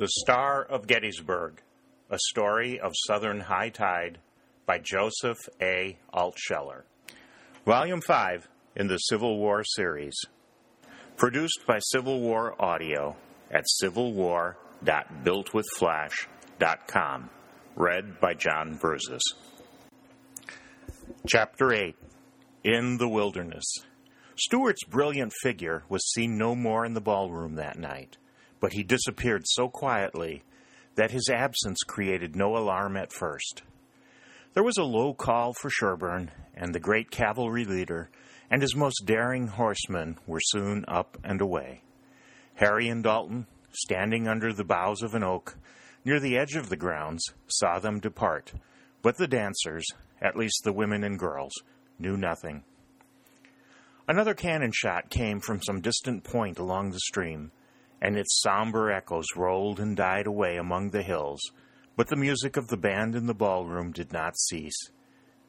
The Star of Gettysburg, a story of Southern high tide by Joseph A. Altsheler. Volume 5 in the Civil War series. Produced by Civil War Audio at civilwar.builtwithflash.com. Read by John Burzis. Chapter 8. In the Wilderness. Stuart's brilliant figure was seen no more in the ballroom that night, but he disappeared so quietly that his absence created no alarm at first. There was a low call for Sherburne, and the great cavalry leader and his most daring horsemen were soon up and away. Harry and Dalton, standing under the boughs of an oak near the edge of the grounds, saw them depart, but the dancers, at least the women and girls, knew nothing. Another cannon shot came from some distant point along the stream, and its somber echoes rolled and died away among the hills, but the music of the band in the ballroom did not cease.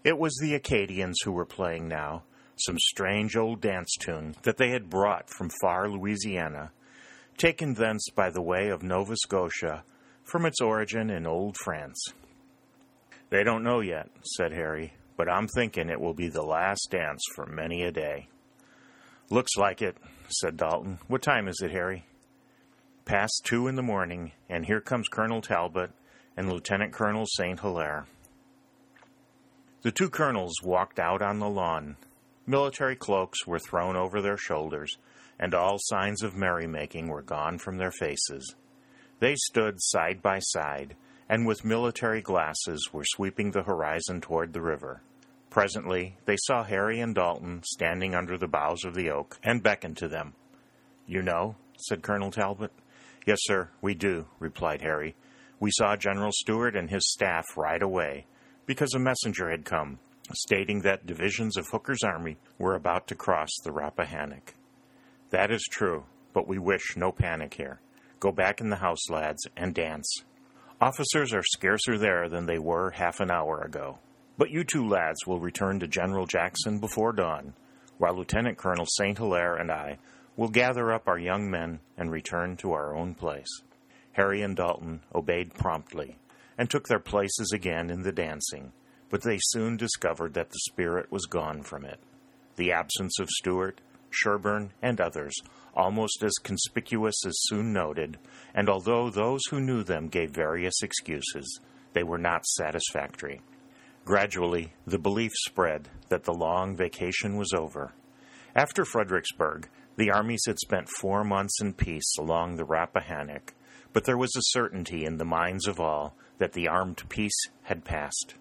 It was the Acadians who were playing now, some strange old dance tune that they had brought from far Louisiana, taken thence by the way of Nova Scotia, from its origin in old France. "They don't know yet," said Harry, "but I'm thinking it will be the last dance for many a day." "Looks like it," said Dalton. "What time is it, Harry?" "Past 2 in the morning, and here comes Colonel Talbot and Lieutenant Colonel St. Hilaire." The two colonels walked out on the lawn. Military cloaks were thrown over their shoulders, and all signs of merrymaking were gone from their faces. They stood side by side, and with military glasses were sweeping the horizon toward the river. Presently, they saw Harry and Dalton standing under the boughs of the oak, and beckoned to them. "You know?" said Colonel Talbot. "Yes, sir, we do," replied Harry. "We saw General Stuart and his staff ride away, because a messenger had come, stating that divisions of Hooker's army were about to cross the Rappahannock." "That is true, but we wish no panic here. Go back in the house, lads, and dance. Officers are scarcer there than they were half an hour ago. But you two lads will return to General Jackson before dawn, while Lieutenant Colonel St. Hilaire and I will gather up our young men and return to our own place." Harry and Dalton obeyed promptly, and took their places again in the dancing, but they soon discovered that the spirit was gone from it. The absence of Stuart, Sherburne, and others, almost as conspicuous as soon noted, and although those who knew them gave various excuses, they were not satisfactory. Gradually, the belief spread that the long vacation was over. After Fredericksburg, the armies had spent 4 months in peace along the Rappahannock, but there was a certainty in the minds of all that the armed peace had passed.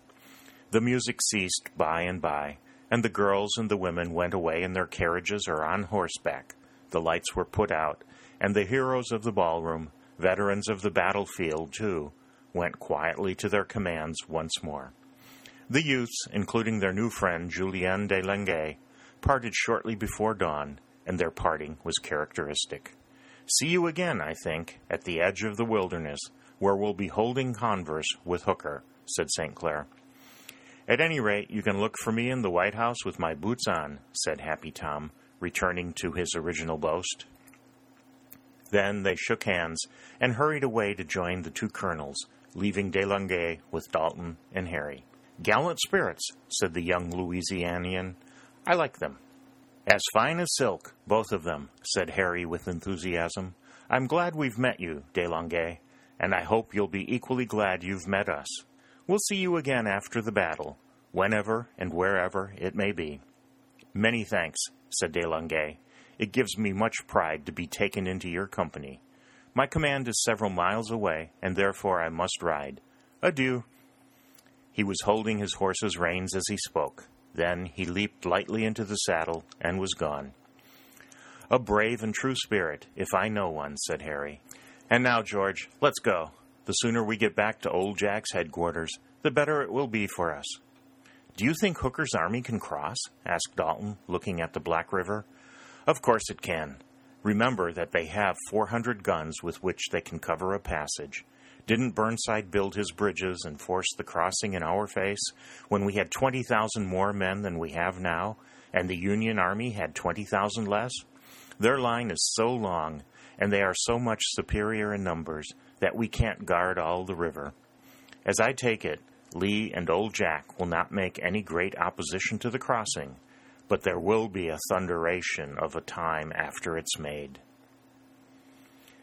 The music ceased by and by, and the girls and the women went away in their carriages or on horseback. The lights were put out, and the heroes of the ballroom, veterans of the battlefield too, went quietly to their commands once more. The youths, including their new friend Julien de Langeais, parted shortly before dawn, and their parting was characteristic. "See you again, I think, at the edge of the wilderness, where we'll be holding converse with Hooker," said St. Clair. "At any rate, you can look for me in the White House with my boots on," said Happy Tom, returning to his original boast. Then they shook hands and hurried away to join the two colonels, leaving De Langeais with Dalton and Harry. "Gallant spirits," said the young Louisianian. "I like them." "As fine as silk, both of them," said Harry with enthusiasm. "I'm glad we've met you, De Langeais, and I hope you'll be equally glad you've met us. We'll see you again after the battle, whenever and wherever it may be." "Many thanks," said De Langeais. "It gives me much pride to be taken into your company. My command is several miles away, and therefore I must ride. Adieu." He was holding his horse's reins as he spoke. Then he leaped lightly into the saddle and was gone. "A brave and true spirit, if I know one," said Harry. "And now, George, let's go. The sooner we get back to Old Jack's headquarters, the better it will be for us." "Do you think Hooker's army can cross?" asked Dalton, looking at the Black River. "Of course it can. Remember that they have 400 guns with which they can cover a passage. Didn't Burnside build his bridges and force the crossing in our face when we had 20,000 more men than we have now, and the Union Army had 20,000 less? Their line is so long, and they are so much superior in numbers that we can't guard all the river. As I take it, Lee and Old Jack will not make any great opposition to the crossing, but there will be a thunderation of a time after it's made."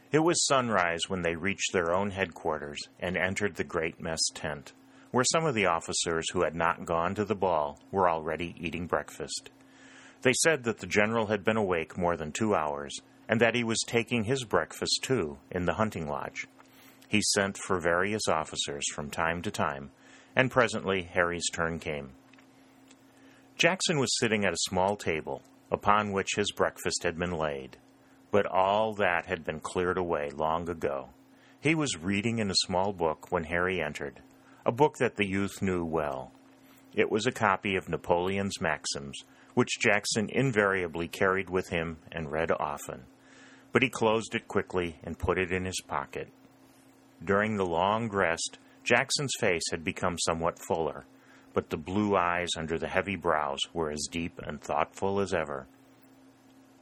It was sunrise when they reached their own headquarters and entered the great mess tent, where some of the officers who had not gone to the ball were already eating breakfast. They said that the general had been awake more than 2 hours, and that he was taking his breakfast, too, in the hunting lodge. He sent for various officers from time to time, and presently Harry's turn came. Jackson was sitting at a small table, upon which his breakfast had been laid, but all that had been cleared away long ago. He was reading in a small book when Harry entered, a book that the youth knew well. It was a copy of Napoleon's Maxims, which Jackson invariably carried with him and read often, but he closed it quickly and put it in his pocket. During the long rest, Jackson's face had become somewhat fuller, but the blue eyes under the heavy brows were as deep and thoughtful as ever.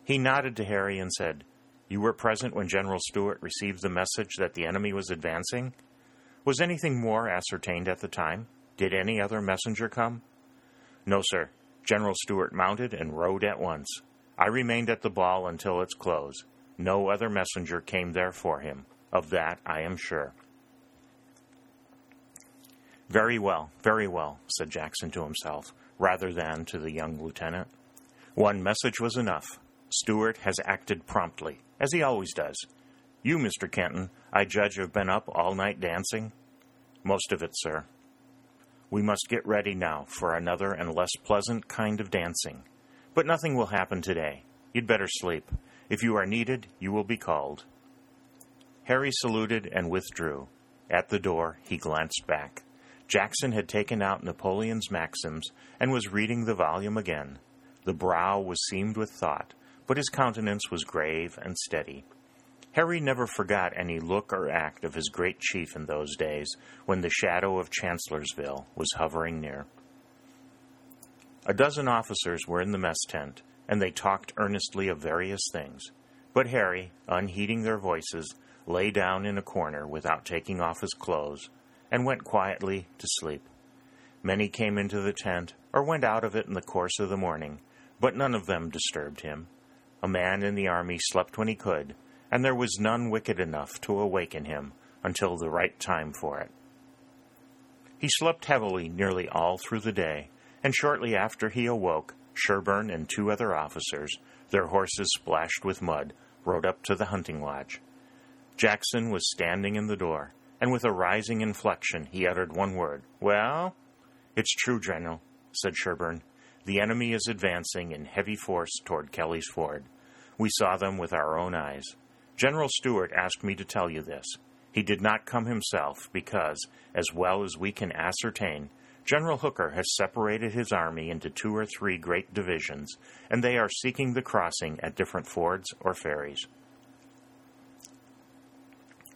He nodded to Harry and said, "You were present when General Stuart received the message that the enemy was advancing? Was anything more ascertained at the time? Did any other messenger come?" "No, sir. General Stuart mounted and rode at once. I remained at the ball until its close. No other messenger came there for him. Of that I am sure." Very well," said Jackson to himself, rather than to the young lieutenant. "One message was enough. Stuart has acted promptly, as he always does. You, Mr. Kenton, I judge have been up all night dancing?" "Most of it, sir." "We must get ready now for another and less pleasant kind of dancing. But nothing will happen today. You'd better sleep. If you are needed, you will be called." Harry saluted and withdrew. At the door, he glanced back. Jackson had taken out Napoleon's Maxims and was reading the volume again. The brow was seamed with thought, but his countenance was grave and steady. Harry never forgot any look or act of his great chief in those days, when the shadow of Chancellorsville was hovering near. A dozen officers were in the mess tent, and they talked earnestly of various things. But Harry, unheeding their voices, lay down in a corner without taking off his clothes, and went quietly to sleep. Many came into the tent, or went out of it in the course of the morning, but none of them disturbed him. A man in the army slept when he could, and there was none wicked enough to awaken him until the right time for it. He slept heavily nearly all through the day, and shortly after he awoke, Sherburne and 2 other officers, their horses splashed with mud, rode up to the hunting lodge. Jackson was standing in the door, and with a rising inflection he uttered one word. "Well?" "It's true, General," said Sherburne. "The enemy is advancing in heavy force toward Kelly's Ford. We saw them with our own eyes. General Stuart asked me to tell you this. He did not come himself because, as well as we can ascertain, General Hooker has separated his army into 2 or 3 great divisions, and they are seeking the crossing at different fords or ferries."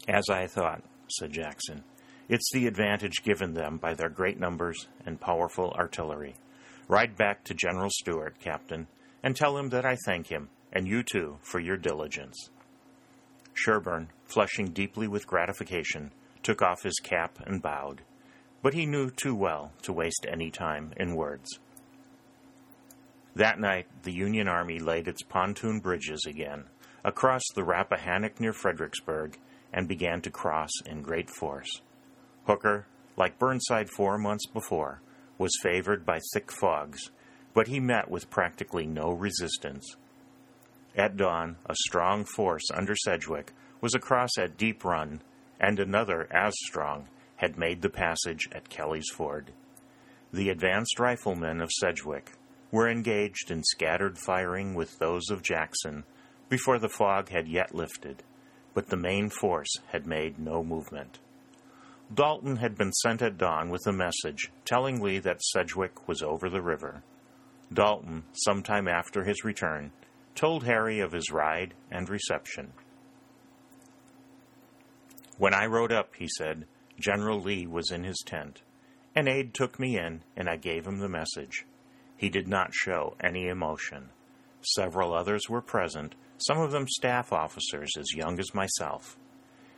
"As I thought," said Jackson. "It's the advantage given them by their great numbers and powerful artillery. Ride back to General Stuart, Captain, and tell him that I thank him, and you too, for your diligence." Sherburne, flushing deeply with gratification, took off his cap and bowed, but he knew too well to waste any time in words. That night, the Union Army laid its pontoon bridges again, across the Rappahannock near Fredericksburg, and began to cross in great force. Hooker, like Burnside 4 months before, was favored by thick fogs, but he met with practically no resistance. At dawn, a strong force under Sedgwick was across at Deep Run, and another, as strong, had made the passage at Kelly's Ford. The advanced riflemen of Sedgwick were engaged in scattered firing with those of Jackson before the fog had yet lifted, but the main force had made no movement. Dalton had been sent at dawn with a message telling Lee that Sedgwick was over the river. Dalton, sometime after his return, told Harry of his ride and reception. "When I rode up," he said, "General Lee was in his tent. An aide took me in, and I gave him the message. He did not show any emotion. Several others were present, some of them staff officers as young as myself.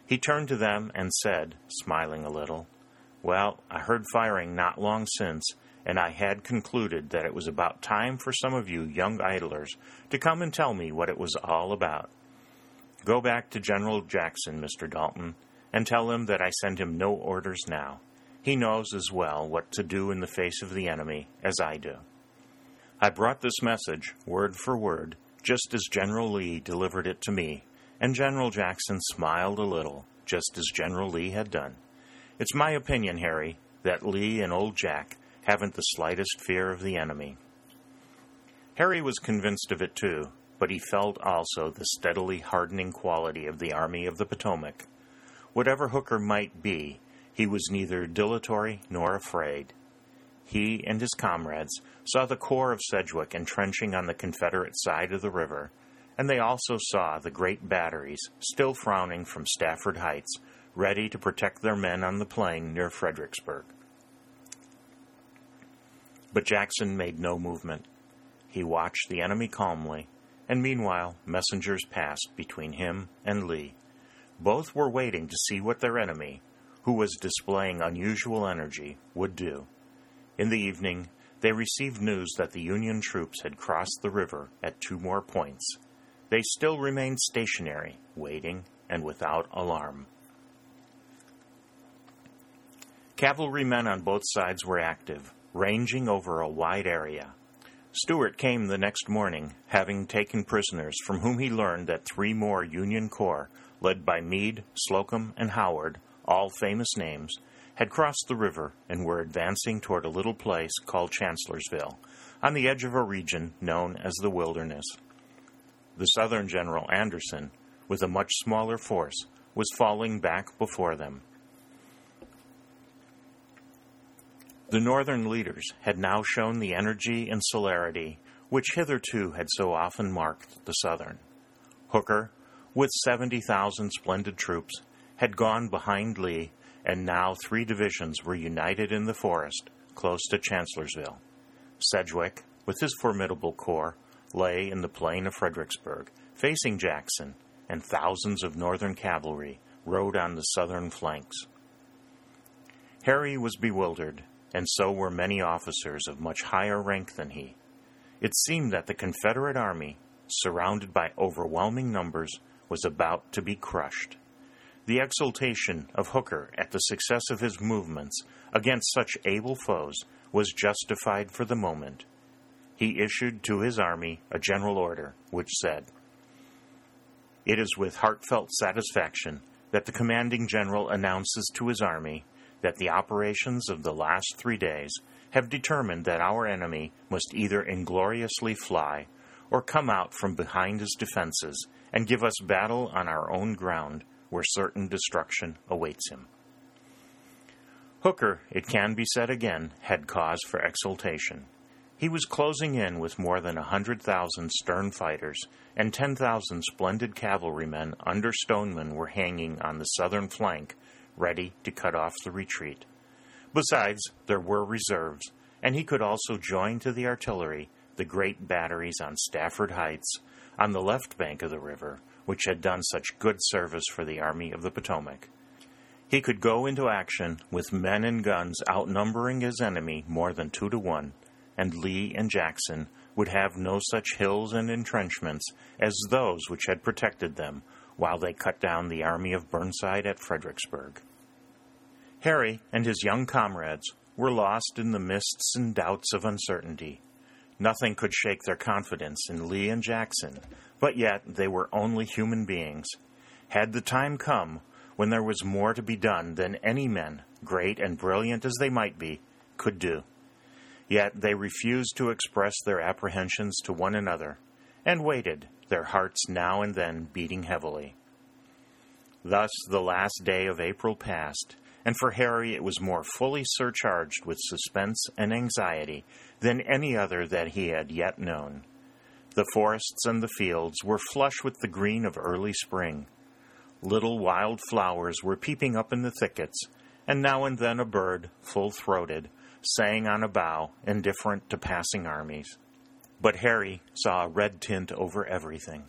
He turned to them and said, smiling a little, "Well, I heard firing not long since, and I had concluded that it was about time for some of you young idlers to come and tell me what it was all about. Go back to General Jackson, Mr. Dalton, and tell him that I send him no orders now. He knows as well what to do in the face of the enemy as I do." I brought this message, word for word, just as General Lee delivered it to me, and General Jackson smiled a little, just as General Lee had done. It's my opinion, Harry, that Lee and Old Jack haven't the slightest fear of the enemy. Harry was convinced of it, too, but he felt also the steadily hardening quality of the Army of the Potomac. Whatever Hooker might be, he was neither dilatory nor afraid. He and his comrades saw the corps of Sedgwick entrenching on the Confederate side of the river, and they also saw the great batteries still frowning from Stafford Heights, ready to protect their men on the plain near Fredericksburg. But Jackson made no movement. He watched the enemy calmly, and meanwhile messengers passed between him and Lee. Both were waiting to see what their enemy, who was displaying unusual energy, would do. In the evening, they received news that the Union troops had crossed the river at two more points. They still remained stationary, waiting, and without alarm. Cavalrymen on both sides were active, ranging over a wide area. Stuart came the next morning, having taken prisoners, from whom he learned that three more Union corps, led by Meade, Slocum, and Howard, all famous names, had crossed the river and were advancing toward a little place called Chancellorsville, on the edge of a region known as the Wilderness. The Southern General Anderson, with a much smaller force, was falling back before them. The Northern leaders had now shown the energy and celerity which hitherto had so often marked the Southern. Hooker, with 70,000 splendid troops, had gone behind Lee, and now three divisions were united in the forest, close to Chancellorsville. Sedgwick, with his formidable corps, lay in the plain of Fredericksburg, facing Jackson, and thousands of Northern cavalry rode on the Southern flanks. Harry was bewildered, and so were many officers of much higher rank than he. It seemed that the Confederate army, surrounded by overwhelming numbers, was about to be crushed. The exultation of Hooker at the success of his movements against such able foes was justified for the moment. He issued to his army a general order which said, "It is with heartfelt satisfaction that the commanding general announces to his army that the operations of the last 3 days have determined that our enemy must either ingloriously fly or come out from behind his defenses and give us battle on our own ground where certain destruction awaits him." Hooker, it can be said again, had cause for exultation. He was closing in with more than 100,000 stern fighters, and 10,000 splendid cavalrymen under Stoneman were hanging on the southern flank, ready to cut off the retreat. Besides, there were reserves, and he could also join to the artillery the great batteries on Stafford Heights, on the left bank of the river, which had done such good service for the Army of the Potomac. He could go into action with men and guns outnumbering his enemy more than 2 to 1, and Lee and Jackson would have no such hills and entrenchments as those which had protected them while they cut down the army of Burnside at Fredericksburg. Harry and his young comrades were lost in the mists and doubts of uncertainty. Nothing could shake their confidence in Lee and Jackson, but yet they were only human beings. Had the time come when there was more to be done than any men, great and brilliant as they might be, could do? Yet they refused to express their apprehensions to one another, and waited, their hearts now and then beating heavily. Thus the last day of April passed, and for Harry it was more fully surcharged with suspense and anxiety than any other that he had yet known. The forests and the fields were flush with the green of early spring. Little wild flowers were peeping up in the thickets, and now and then a bird, full-throated, sang on a bough, indifferent to passing armies. But Harry saw a red tint over everything.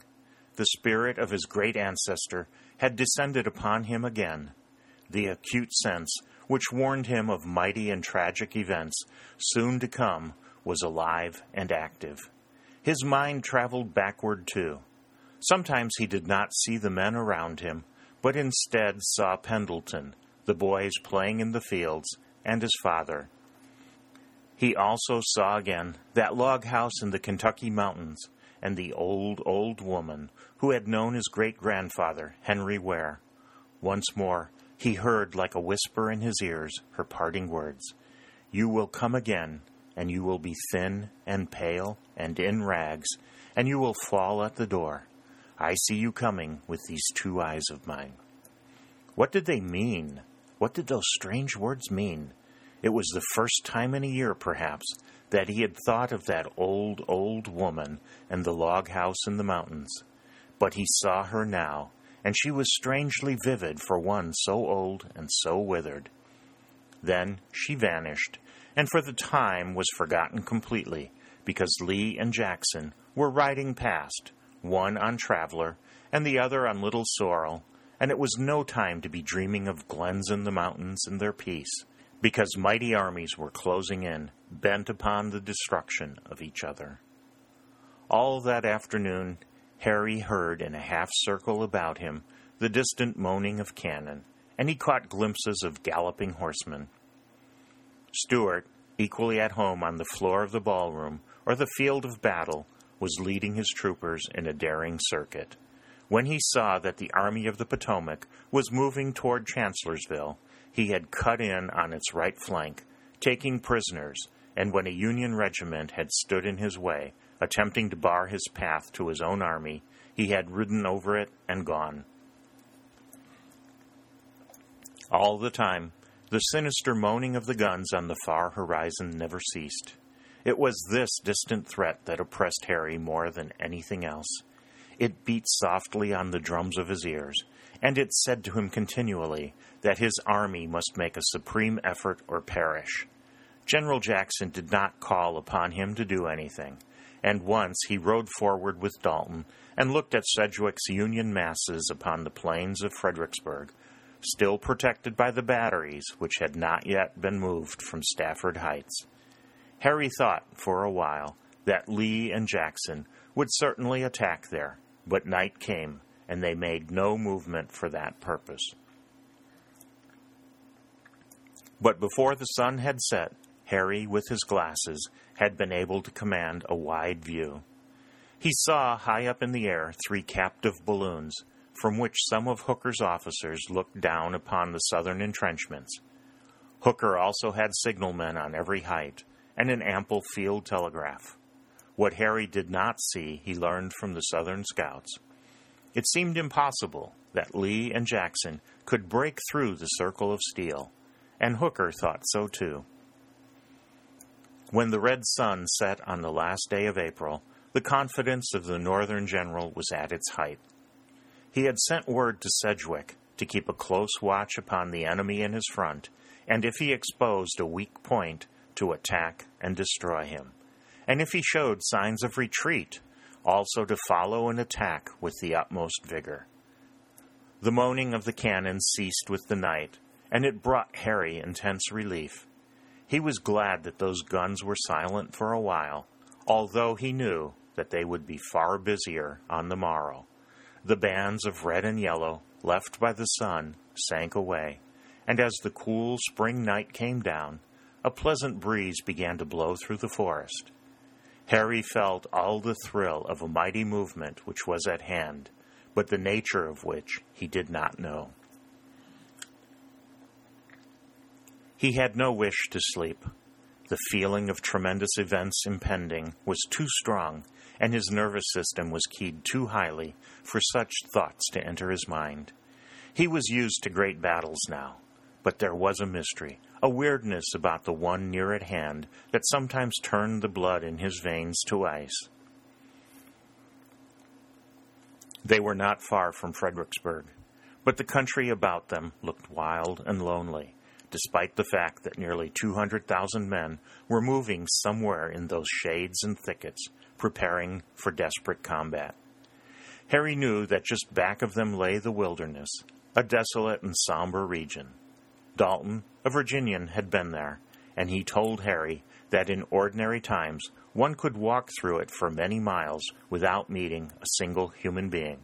The spirit of his great ancestor had descended upon him again. The acute sense, which warned him of mighty and tragic events soon to come, was alive and active. His mind traveled backward, too. Sometimes he did not see the men around him, but instead saw Pendleton, the boys playing in the fields, and his father. He also saw again that log house in the Kentucky mountains, and the old, old woman who had known his great-grandfather, Henry Ware. Once more, he heard like a whisper in his ears her parting words, "You will come again, and you will be thin and pale and in rags, and you will fall at the door. I see you coming with these two eyes of mine." What did they mean? What did those strange words mean? It was the first time in a year, perhaps, that he had thought of that old, old woman and the log house in the mountains. But he saw her now, and she was strangely vivid for one so old and so withered. Then she vanished, and for the time was forgotten completely, because Lee and Jackson were riding past, one on Traveler and the other on Little Sorrel, and it was no time to be dreaming of glens in the mountains and their peace, because mighty armies were closing in, bent upon the destruction of each other. All that afternoon, Harry heard in a half-circle about him the distant moaning of cannon, and he caught glimpses of galloping horsemen. Stuart, equally at home on the floor of the ballroom or the field of battle, was leading his troopers in a daring circuit. When he saw that the Army of the Potomac was moving toward Chancellorsville, he had cut in on its right flank, taking prisoners, and when a Union regiment had stood in his way, attempting to bar his path to his own army, he had ridden over it and gone. All the time, the sinister moaning of the guns on the far horizon never ceased. It was this distant threat that oppressed Harry more than anything else. It beat softly on the drums of his ears, and it said to him continually that his army must make a supreme effort or perish. General Jackson did not call upon him to do anything, and once he rode forward with Dalton and looked at Sedgwick's Union masses upon the plains of Fredericksburg, still protected by the batteries which had not yet been moved from Stafford Heights. Harry thought, for a while, that Lee and Jackson would certainly attack there, but night came, and they made no movement for that purpose. But before the sun had set, Harry, with his glasses, had been able to command a wide view. He saw, high up in the air, 3 captive balloons, from which some of Hooker's officers looked down upon the southern entrenchments. Hooker also had signalmen on every height, and an ample field telegraph. What Harry did not see, he learned from the Southern scouts. It seemed impossible that Lee and Jackson could break through the circle of steel, and Hooker thought so too. When the red sun set on the last day of April, the confidence of the Northern general was at its height. He had sent word to Sedgwick to keep a close watch upon the enemy in his front, and if he exposed a weak point, to attack and destroy him, and if he showed signs of retreat, also to follow an attack with the utmost vigor. The moaning of the cannon ceased with the night, and it brought Harry intense relief. He was glad that those guns were silent for a while, although he knew that they would be far busier on the morrow. The bands of red and yellow left by the sun sank away, and as the cool spring night came down, a pleasant breeze began to blow through the forest. Harry felt all the thrill of a mighty movement which was at hand, but the nature of which he did not know. He had no wish to sleep. The feeling of tremendous events impending was too strong, and his nervous system was keyed too highly for such thoughts to enter his mind. He was used to great battles now, but there was a mystery, a weirdness about the one near at hand that sometimes turned the blood in his veins to ice. They were not far from Fredericksburg, but the country about them looked wild and lonely, despite the fact that nearly 200,000 men were moving somewhere in those shades and thickets, preparing for desperate combat. Harry knew that just back of them lay the Wilderness, a desolate and somber region. Dalton, a Virginian, had been there, and he told Harry that in ordinary times one could walk through it for many miles without meeting a single human being.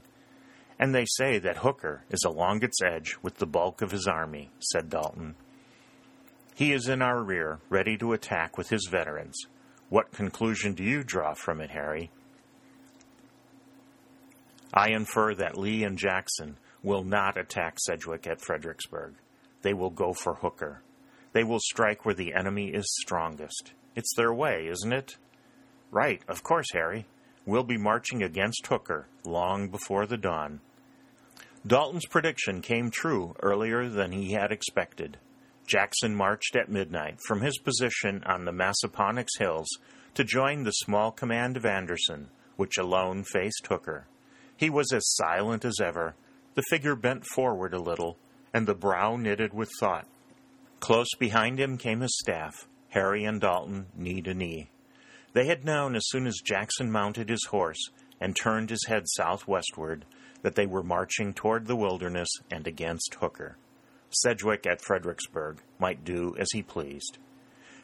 "And they say that Hooker is along its edge with the bulk of his army," said Dalton. "He is in our rear, ready to attack with his veterans. What conclusion do you draw from it, Harry?" "I infer that Lee and Jackson will not attack Sedgwick at Fredericksburg. They will go for Hooker. They will strike where the enemy is strongest. It's their way, isn't it?" "Right, of course, Harry. We'll be marching against Hooker long before the dawn." Dalton's prediction came true earlier than he had expected. Jackson marched at midnight from his position on the Massaponnax Hills to join the small command of Anderson, which alone faced Hooker. He was as silent as ever, the figure bent forward a little, and the brow knitted with thought. Close behind him came his staff, Harry and Dalton knee to knee. They had known as soon as Jackson mounted his horse and turned his head southwestward that they were marching toward the Wilderness and against Hooker. Sedgwick at Fredericksburg might do as he pleased.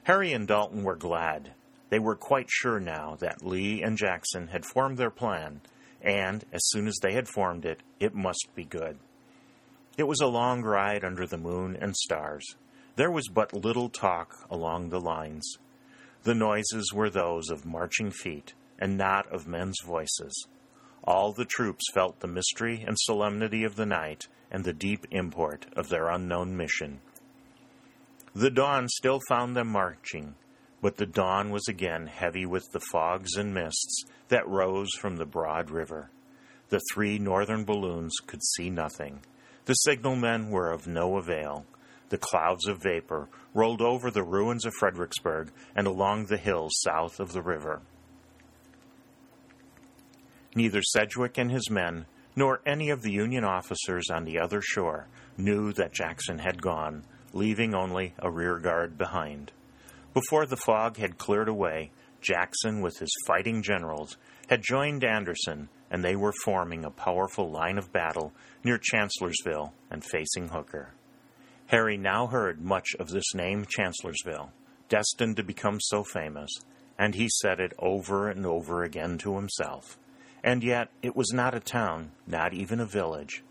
Harry and Dalton were glad. They were quite sure now that Lee and Jackson had formed their plan, and as soon as they had formed it, it must be good. It was a long ride under the moon and stars. There was but little talk along the lines. The noises were those of marching feet and not of men's voices. All the troops felt the mystery and solemnity of the night and the deep import of their unknown mission. The dawn still found them marching, but the dawn was again heavy with the fogs and mists that rose from the broad river. The three northern balloons could see nothing. The signalmen were of no avail. The clouds of vapor rolled over the ruins of Fredericksburg and along the hills south of the river. Neither Sedgwick and his men, nor any of the Union officers on the other shore, knew that Jackson had gone, leaving only a rearguard behind. Before the fog had cleared away, Jackson, with his fighting generals, had joined Anderson, and they were forming a powerful line of battle near Chancellorsville and facing Hooker. Harry now heard much of this name Chancellorsville, destined to become so famous, and he said it over and over again to himself. And yet it was not a town, not even a village.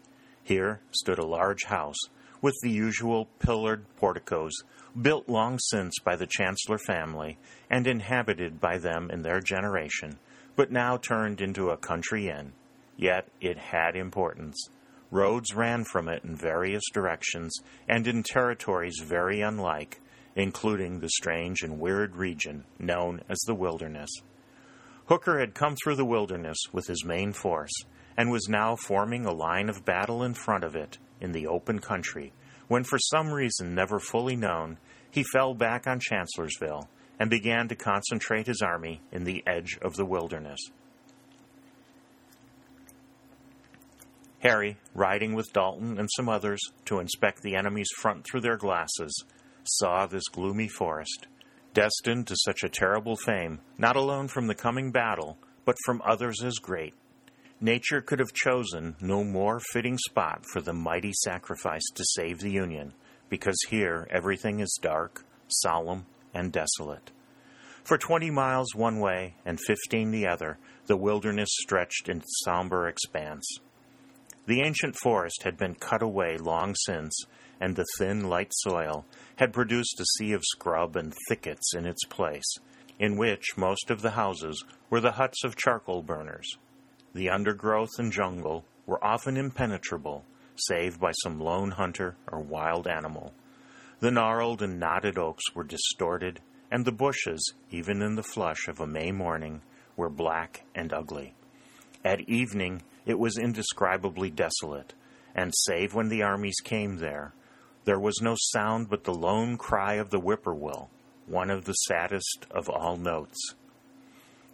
Here stood a large house with the usual pillared porticos, built long since by the Chancellor family and inhabited by them in their generation, but now turned into a country inn. Yet it had importance. Roads ran from it in various directions and in territories very unlike, including the strange and weird region known as the Wilderness. Hooker had come through the Wilderness with his main force and was now forming a line of battle in front of it in the open country, when for some reason never fully known, he fell back on Chancellorsville and began to concentrate his army in the edge of the Wilderness. Harry, riding with Dalton and some others to inspect the enemy's front through their glasses, saw this gloomy forest, destined to such a terrible fame, not alone from the coming battle, but from others as great. Nature could have chosen no more fitting spot for the mighty sacrifice to save the Union, because here everything is dark, solemn, and desolate. For 20 miles one way and 15 the other, the Wilderness stretched in somber expanse. The ancient forest had been cut away long since, and the thin, light soil had produced a sea of scrub and thickets in its place, in which most of the houses were the huts of charcoal burners. The undergrowth and jungle were often impenetrable, save by some lone hunter or wild animal. The gnarled and knotted oaks were distorted, and the bushes, even in the flush of a May morning, were black and ugly. At evening, it was indescribably desolate, and save when the armies came there was no sound but the lone cry of the whippoorwill, one of the saddest of all notes.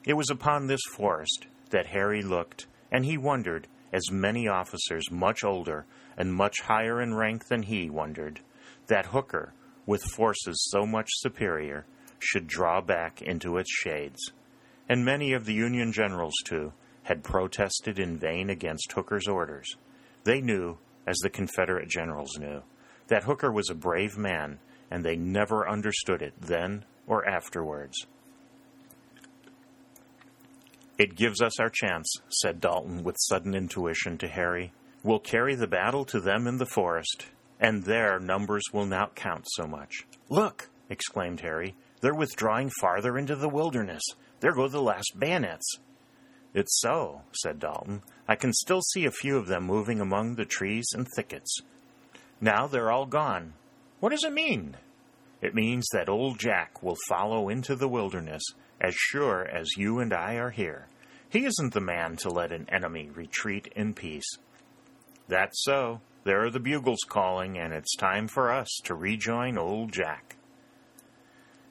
It was upon this forest that Harry looked, and he wondered, as many officers much older and much higher in rank than he wondered, that Hooker, with forces so much superior, should draw back into its shades. and many of the Union generals, too, had protested in vain against Hooker's orders. They knew, as the Confederate generals knew, that Hooker was a brave man, and they never understood it then or afterwards. "It gives us our chance," said Dalton with sudden intuition to Harry. "We'll carry the battle to them in the forest, and their numbers will not count so much." "Look!" exclaimed Harry. "They're withdrawing farther into the wilderness. There go the last bayonets." "It's so," said Dalton. "I can still see a few of them moving among the trees and thickets. Now they're all gone. What does it mean?" "It means that Old Jack will follow into the wilderness as sure as you and I are here. He isn't the man to let an enemy retreat in peace." "That's so. There are the bugles calling, and it's time for us to rejoin Old Jack."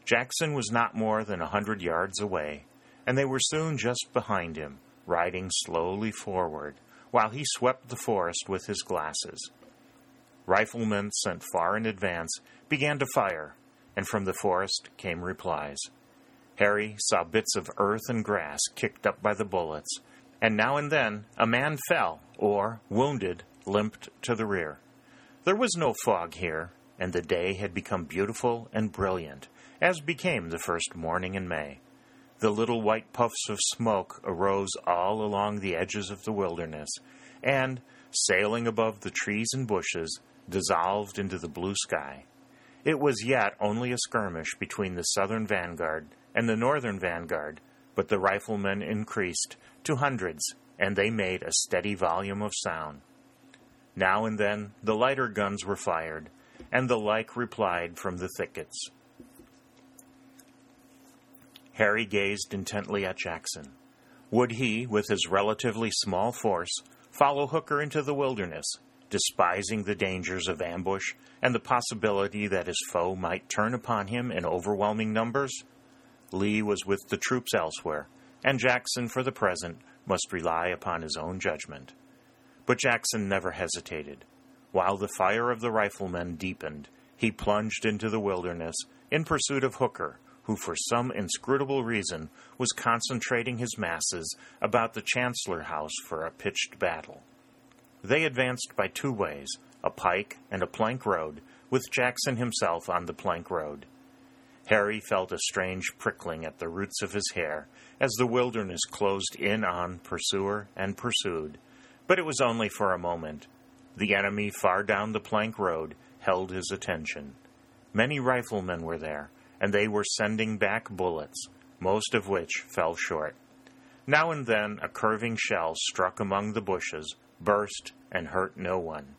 Jackson was not more than 100 yards away, and they were soon just behind him, riding slowly forward, while he swept the forest with his glasses. Riflemen sent far in advance began to fire, and from the forest came replies. Harry saw bits of earth and grass kicked up by the bullets, and now and then a man fell or, wounded, limped to the rear. There was no fog here, and the day had become beautiful and brilliant, as became the first morning in May. The little white puffs of smoke arose all along the edges of the wilderness, and, sailing above the trees and bushes, dissolved into the blue sky. It was yet only a skirmish between the southern vanguard and the northern vanguard, but the riflemen increased to hundreds, and they made a steady volume of sound. Now and then the lighter guns were fired, and the like replied from the thickets. Harry gazed intently at Jackson. Would he, with his relatively small force, follow Hooker into the wilderness, despising the dangers of ambush and the possibility that his foe might turn upon him in overwhelming numbers? Lee was with the troops elsewhere, and Jackson, for the present, must rely upon his own judgment. But Jackson never hesitated. While the fire of the riflemen deepened, he plunged into the wilderness in pursuit of Hooker, who for some inscrutable reason was concentrating his masses about the Chancellor house for a pitched battle. They advanced by two ways, a pike and a plank road, with Jackson himself on the plank road. Harry felt a strange prickling at the roots of his hair as the wilderness closed in on pursuer and pursued, but it was only for a moment. The enemy far down the plank road held his attention. Many riflemen were there, and they were sending back bullets, most of which fell short. Now and then a curving shell struck among the bushes, burst, and hurt no one.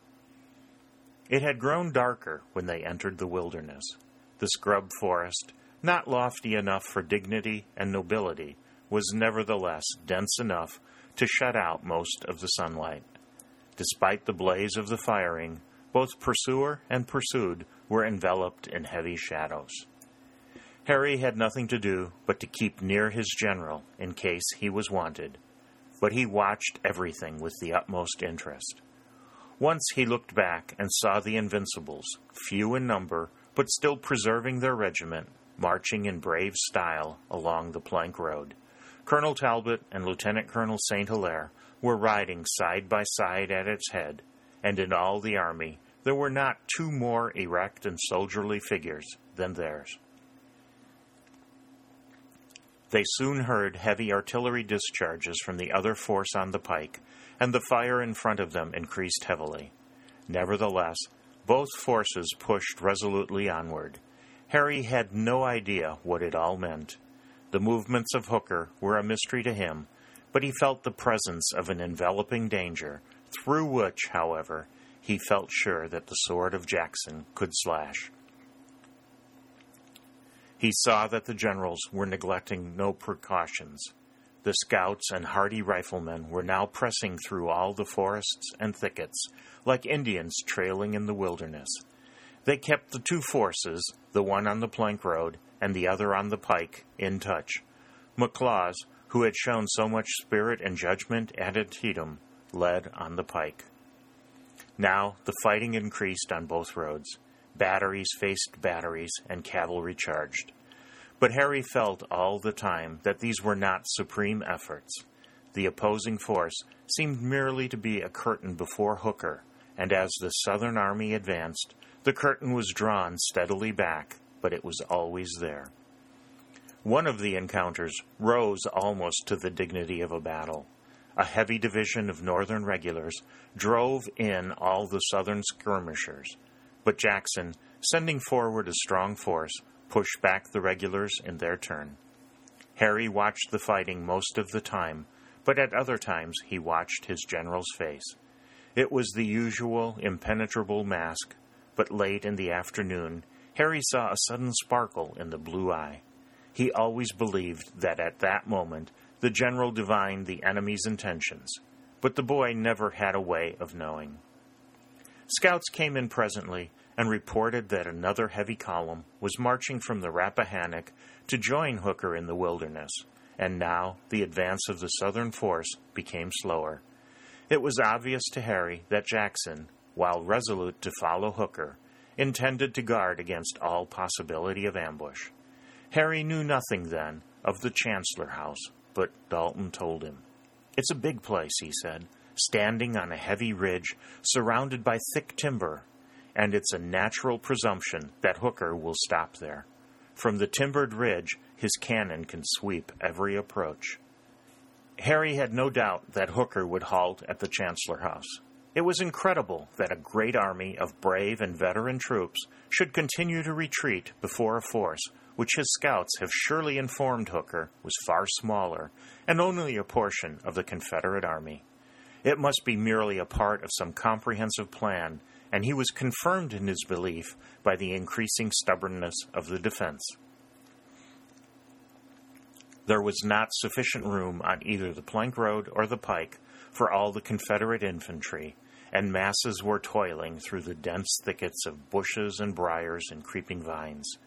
It had grown darker when they entered the wilderness. The scrub forest, not lofty enough for dignity and nobility, was nevertheless dense enough to shut out most of the sunlight. Despite the blaze of the firing, both pursuer and pursued were enveloped in heavy shadows. Harry had nothing to do but to keep near his general in case he was wanted, but he watched everything with the utmost interest. Once he looked back and saw the Invincibles, few in number, but still preserving their regiment, marching in brave style along the plank road. Colonel Talbot and Lieutenant Colonel St. Hilaire were riding side by side at its head, and in all the army there were not two more erect and soldierly figures than theirs. They soon heard heavy artillery discharges from the other force on the pike, and the fire in front of them increased heavily. Nevertheless, both forces pushed resolutely onward. Harry had no idea what it all meant. The movements of Hooker were a mystery to him, but he felt the presence of an enveloping danger, through which, however, he felt sure that the sword of Jackson could slash. He saw that the generals were neglecting no precautions. The scouts and hardy riflemen were now pressing through all the forests and thickets, like Indians trailing in the wilderness. They kept the two forces, the one on the plank road and the other on the pike, in touch. McLaws, who had shown so much spirit and judgment at Antietam, led on the pike. Now the fighting increased on both roads. Batteries faced batteries, and cavalry charged. But Harry felt all the time that these were not supreme efforts. The opposing force seemed merely to be a curtain before Hooker, and as the Southern army advanced, the curtain was drawn steadily back, but it was always there. One of the encounters rose almost to the dignity of a battle. A heavy division of Northern regulars drove in all the Southern skirmishers, but Jackson, sending forward a strong force, pushed back the regulars in their turn. Harry watched the fighting most of the time, but at other times he watched his general's face. It was the usual impenetrable mask, but late in the afternoon, Harry saw a sudden sparkle in the blue eye. He always believed that at that moment the general divined the enemy's intentions, but the boy never had a way of knowing. Scouts came in presently and reported that another heavy column was marching from the Rappahannock to join Hooker in the Wilderness, and now the advance of the Southern force became slower. It was obvious to Harry that Jackson, while resolute to follow Hooker, intended to guard against all possibility of ambush. Harry knew nothing then of the Chancellor house, but Dalton told him. "It's a big place," he said, "standing on a heavy ridge, surrounded by thick timber, and it's a natural presumption that Hooker will stop there. From the timbered ridge, his cannon can sweep every approach." Harry had no doubt that Hooker would halt at the Chancellor house. It was incredible that a great army of brave and veteran troops should continue to retreat before a force which his scouts have surely informed Hooker was far smaller and only a portion of the Confederate army. It must be merely a part of some comprehensive plan, and he was confirmed in his belief by the increasing stubbornness of the defense. There was not sufficient room on either the plank road or the pike for all the Confederate infantry, and masses were toiling through the dense thickets of bushes and briars and creeping vines.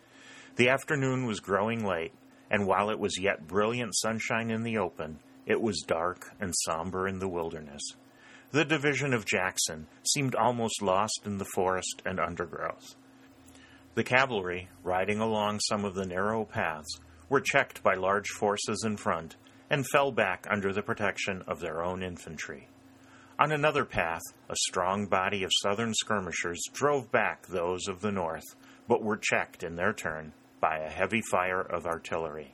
The afternoon was growing late, and while it was yet brilliant sunshine in the open, it was dark and somber in the Wilderness. The division of Jackson seemed almost lost in the forest and undergrowth. The cavalry, riding along some of the narrow paths, were checked by large forces in front, and fell back under the protection of their own infantry. On another path, a strong body of Southern skirmishers drove back those of the North, but were checked in their turn by a heavy fire of artillery.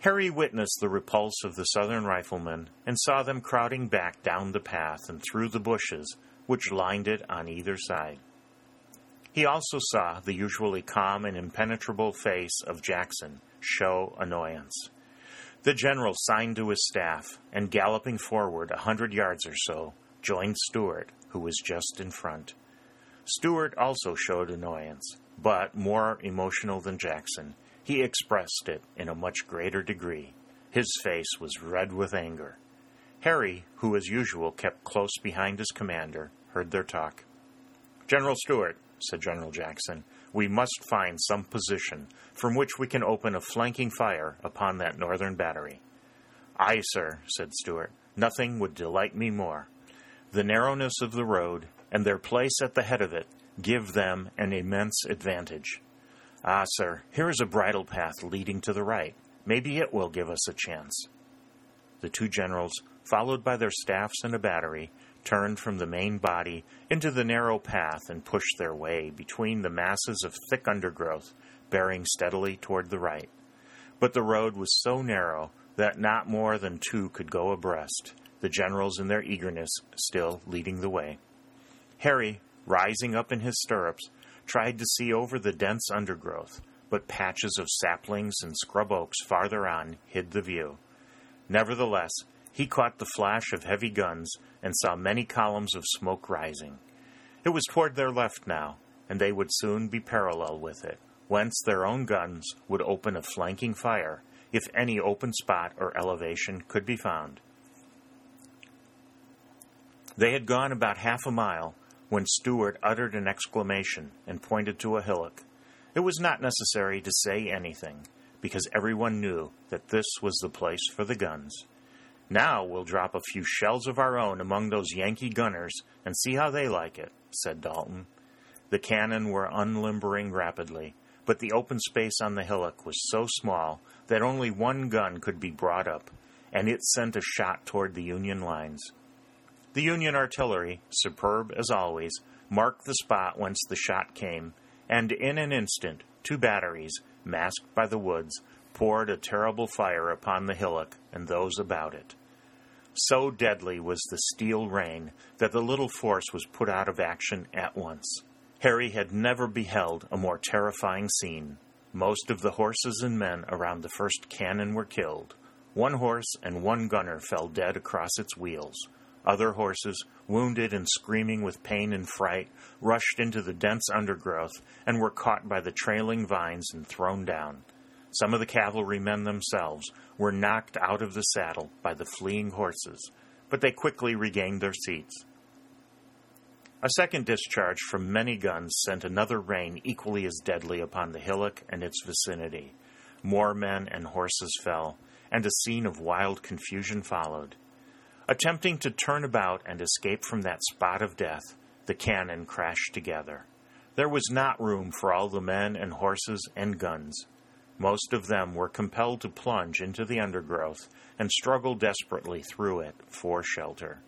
Harry witnessed the repulse of the Southern riflemen and saw them crowding back down the path and through the bushes which lined it on either side. He also saw the usually calm and impenetrable face of Jackson show annoyance. The general signed to his staff, and galloping forward 100 yards or so, joined Stuart, who was just in front. Stuart also showed annoyance, but more emotional than Jackson. He expressed it in a much greater degree. His face was red with anger. Harry, who as usual kept close behind his commander, heard their talk. "General Stuart," said General Jackson, "we must find some position from which we can open a flanking fire upon that Northern battery." "Aye, sir," said Stuart. "Nothing would delight me more. The narrowness of the road and their place at the head of it give them an immense advantage. Ah, sir, here is a bridle path leading to the right. Maybe it will give us a chance." The two generals, followed by their staffs and a battery, turned from the main body into the narrow path and pushed their way between the masses of thick undergrowth, bearing steadily toward the right. But the road was so narrow that not more than two could go abreast, the generals in their eagerness still leading the way. Harry, rising up in his stirrups, tried to see over the dense undergrowth, but patches of saplings and scrub oaks farther on hid the view. Nevertheless, he caught the flash of heavy guns and saw many columns of smoke rising. It was toward their left now, and they would soon be parallel with it, whence their own guns would open a flanking fire, if any open spot or elevation could be found. They had gone about half a mile when Stuart uttered an exclamation and pointed to a hillock. It was not necessary to say anything, because everyone knew that this was the place for the guns. "Now we'll drop a few shells of our own among those Yankee gunners and see how they like it," said Dalton. The cannon were unlimbering rapidly, but the open space on the hillock was so small that only one gun could be brought up, and it sent a shot toward the Union lines. The Union artillery, superb as always, marked the spot whence the shot came, and in an instant two batteries, masked by the woods, poured a terrible fire upon the hillock and those about it. So deadly was the steel rain that the little force was put out of action at once. Harry had never beheld a more terrifying scene. Most of the horses and men around the first cannon were killed. One horse and one gunner fell dead across its wheels. Other horses, wounded and screaming with pain and fright, rushed into the dense undergrowth and were caught by the trailing vines and thrown down. Some of the cavalrymen themselves were knocked out of the saddle by the fleeing horses, but they quickly regained their seats. A second discharge from many guns sent another rain equally as deadly upon the hillock and its vicinity. More men and horses fell, and a scene of wild confusion followed. Attempting to turn about and escape from that spot of death, the cannon crashed together. There was not room for all the men and horses and guns. Most of them were compelled to plunge into the undergrowth and struggle desperately through it for shelter.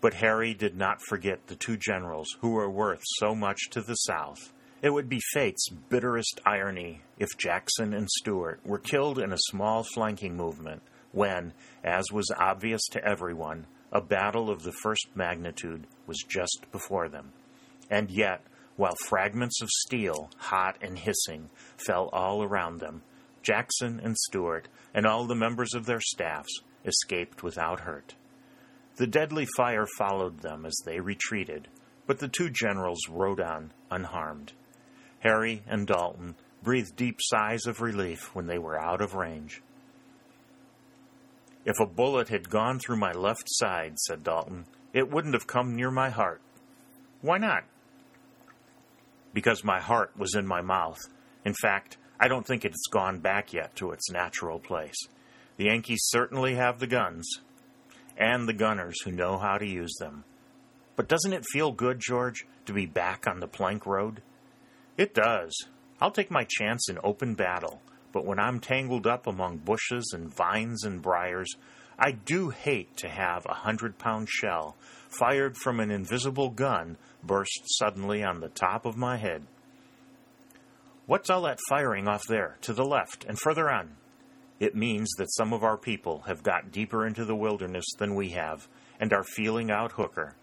But Harry did not forget the two generals who were worth so much to the South. It would be fate's bitterest irony if Jackson and Stuart were killed in a small flanking movement, when, as was obvious to everyone, a battle of the first magnitude was just before them. And yet, while fragments of steel, hot and hissing, fell all around them, Jackson and Stuart, and all the members of their staffs, escaped without hurt. The deadly fire followed them as they retreated, but the two generals rode on unharmed. Harry and Dalton breathed deep sighs of relief when they were out of range. "If a bullet had gone through my left side," said Dalton, "it wouldn't have come near my heart." "Why not?" "Because my heart was in my mouth. In fact, I don't think it's gone back yet to its natural place. The Yankees certainly have the guns, and the gunners who know how to use them. But doesn't it feel good, George, to be back on the plank road?" "It does. I'll take my chance in open battle. But when I'm tangled up among bushes and vines and briars, I do hate to have 100-pound shell fired from an invisible gun burst suddenly on the top of my head." "What's all that firing off there, to the left and further on?" "It means that some of our people have got deeper into the wilderness than we have and are feeling out Hooker.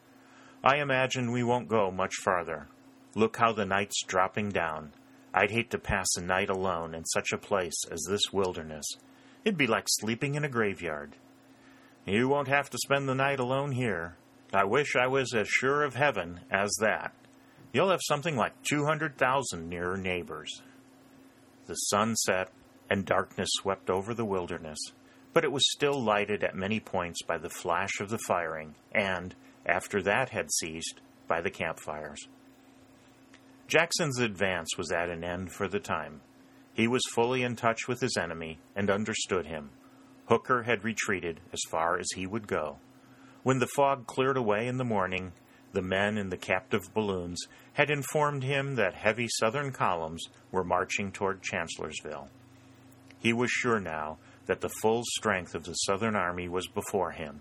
I imagine we won't go much farther. Look how the night's dropping down. I'd hate to pass a night alone in such a place as this wilderness. It'd be like sleeping in a graveyard." "You won't have to spend the night alone here. I wish I was as sure of heaven as that. You'll have something like 200,000 nearer neighbors." The sun set, and darkness swept over the wilderness, but it was still lighted at many points by the flash of the firing, and, after that had ceased, by the campfires. Jackson's advance was at an end for the time. He was fully in touch with his enemy and understood him. Hooker had retreated as far as he would go. When the fog cleared away in the morning, the men in the captive balloons had informed him that heavy Southern columns were marching toward Chancellorsville. He was sure now that the full strength of the Southern army was before him,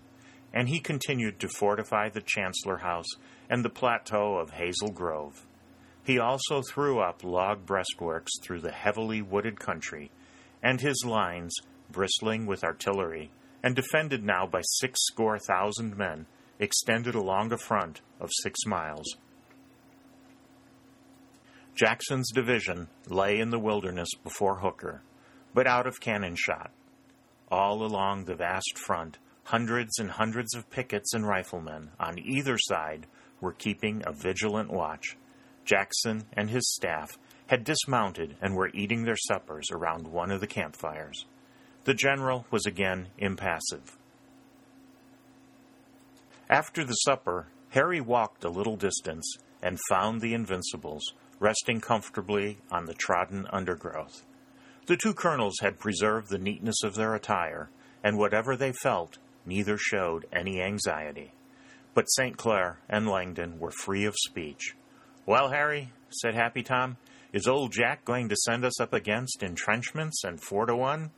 and he continued to fortify the Chancellor House and the plateau of Hazel Grove. He also threw up log breastworks through the heavily wooded country, and his lines, bristling with artillery, and defended now by 600,000 men, extended along a front of 6 miles. Jackson's division lay in the wilderness before Hooker, but out of cannon shot. All along the vast front, hundreds and hundreds of pickets and riflemen on either side were keeping a vigilant watch. Jackson and his staff had dismounted and were eating their suppers around one of the campfires. The general was again impassive. After the supper, Harry walked a little distance and found the Invincibles resting comfortably on the trodden undergrowth. The two colonels had preserved the neatness of their attire, and whatever they felt, neither showed any anxiety. But St. Clair and Langdon were free of speech. "Well, Harry," said Happy Tom, Is Old Jack going to send us up against entrenchments and 4-1?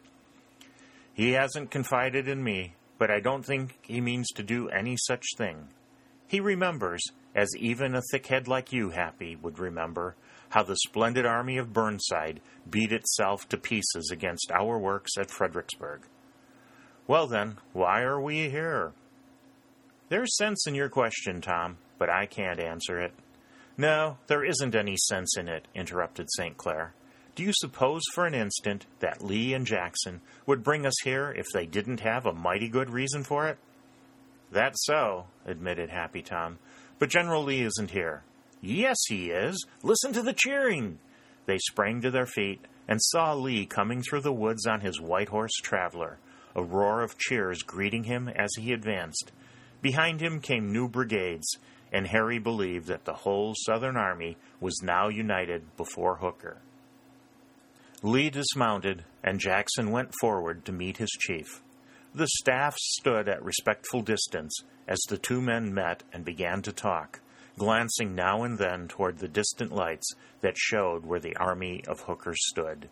He hasn't confided in me, but I don't think he means to do any such thing. He remembers, as even a thickhead like you, Happy, would remember, how the splendid army of Burnside beat itself to pieces against our works at Fredericksburg. Well then, why are we here? There's sense in your question, Tom, but I can't answer it. No, there isn't any sense in it, interrupted St. Clair. Do you suppose for an instant that Lee and Jackson would bring us here if they didn't have a mighty good reason for it? That's so, admitted Happy Tom. But General Lee isn't here. Yes, he is. Listen to the cheering. They sprang to their feet and saw Lee coming through the woods on his white horse Traveler, a roar of cheers greeting him as he advanced. Behind him came new brigades, and Harry believed that the whole Southern army was now united before Hooker. Lee dismounted, and Jackson went forward to meet his chief. The staff stood at respectful distance as the two men met and began to talk, glancing now and then toward the distant lights that showed where the army of Hooker stood.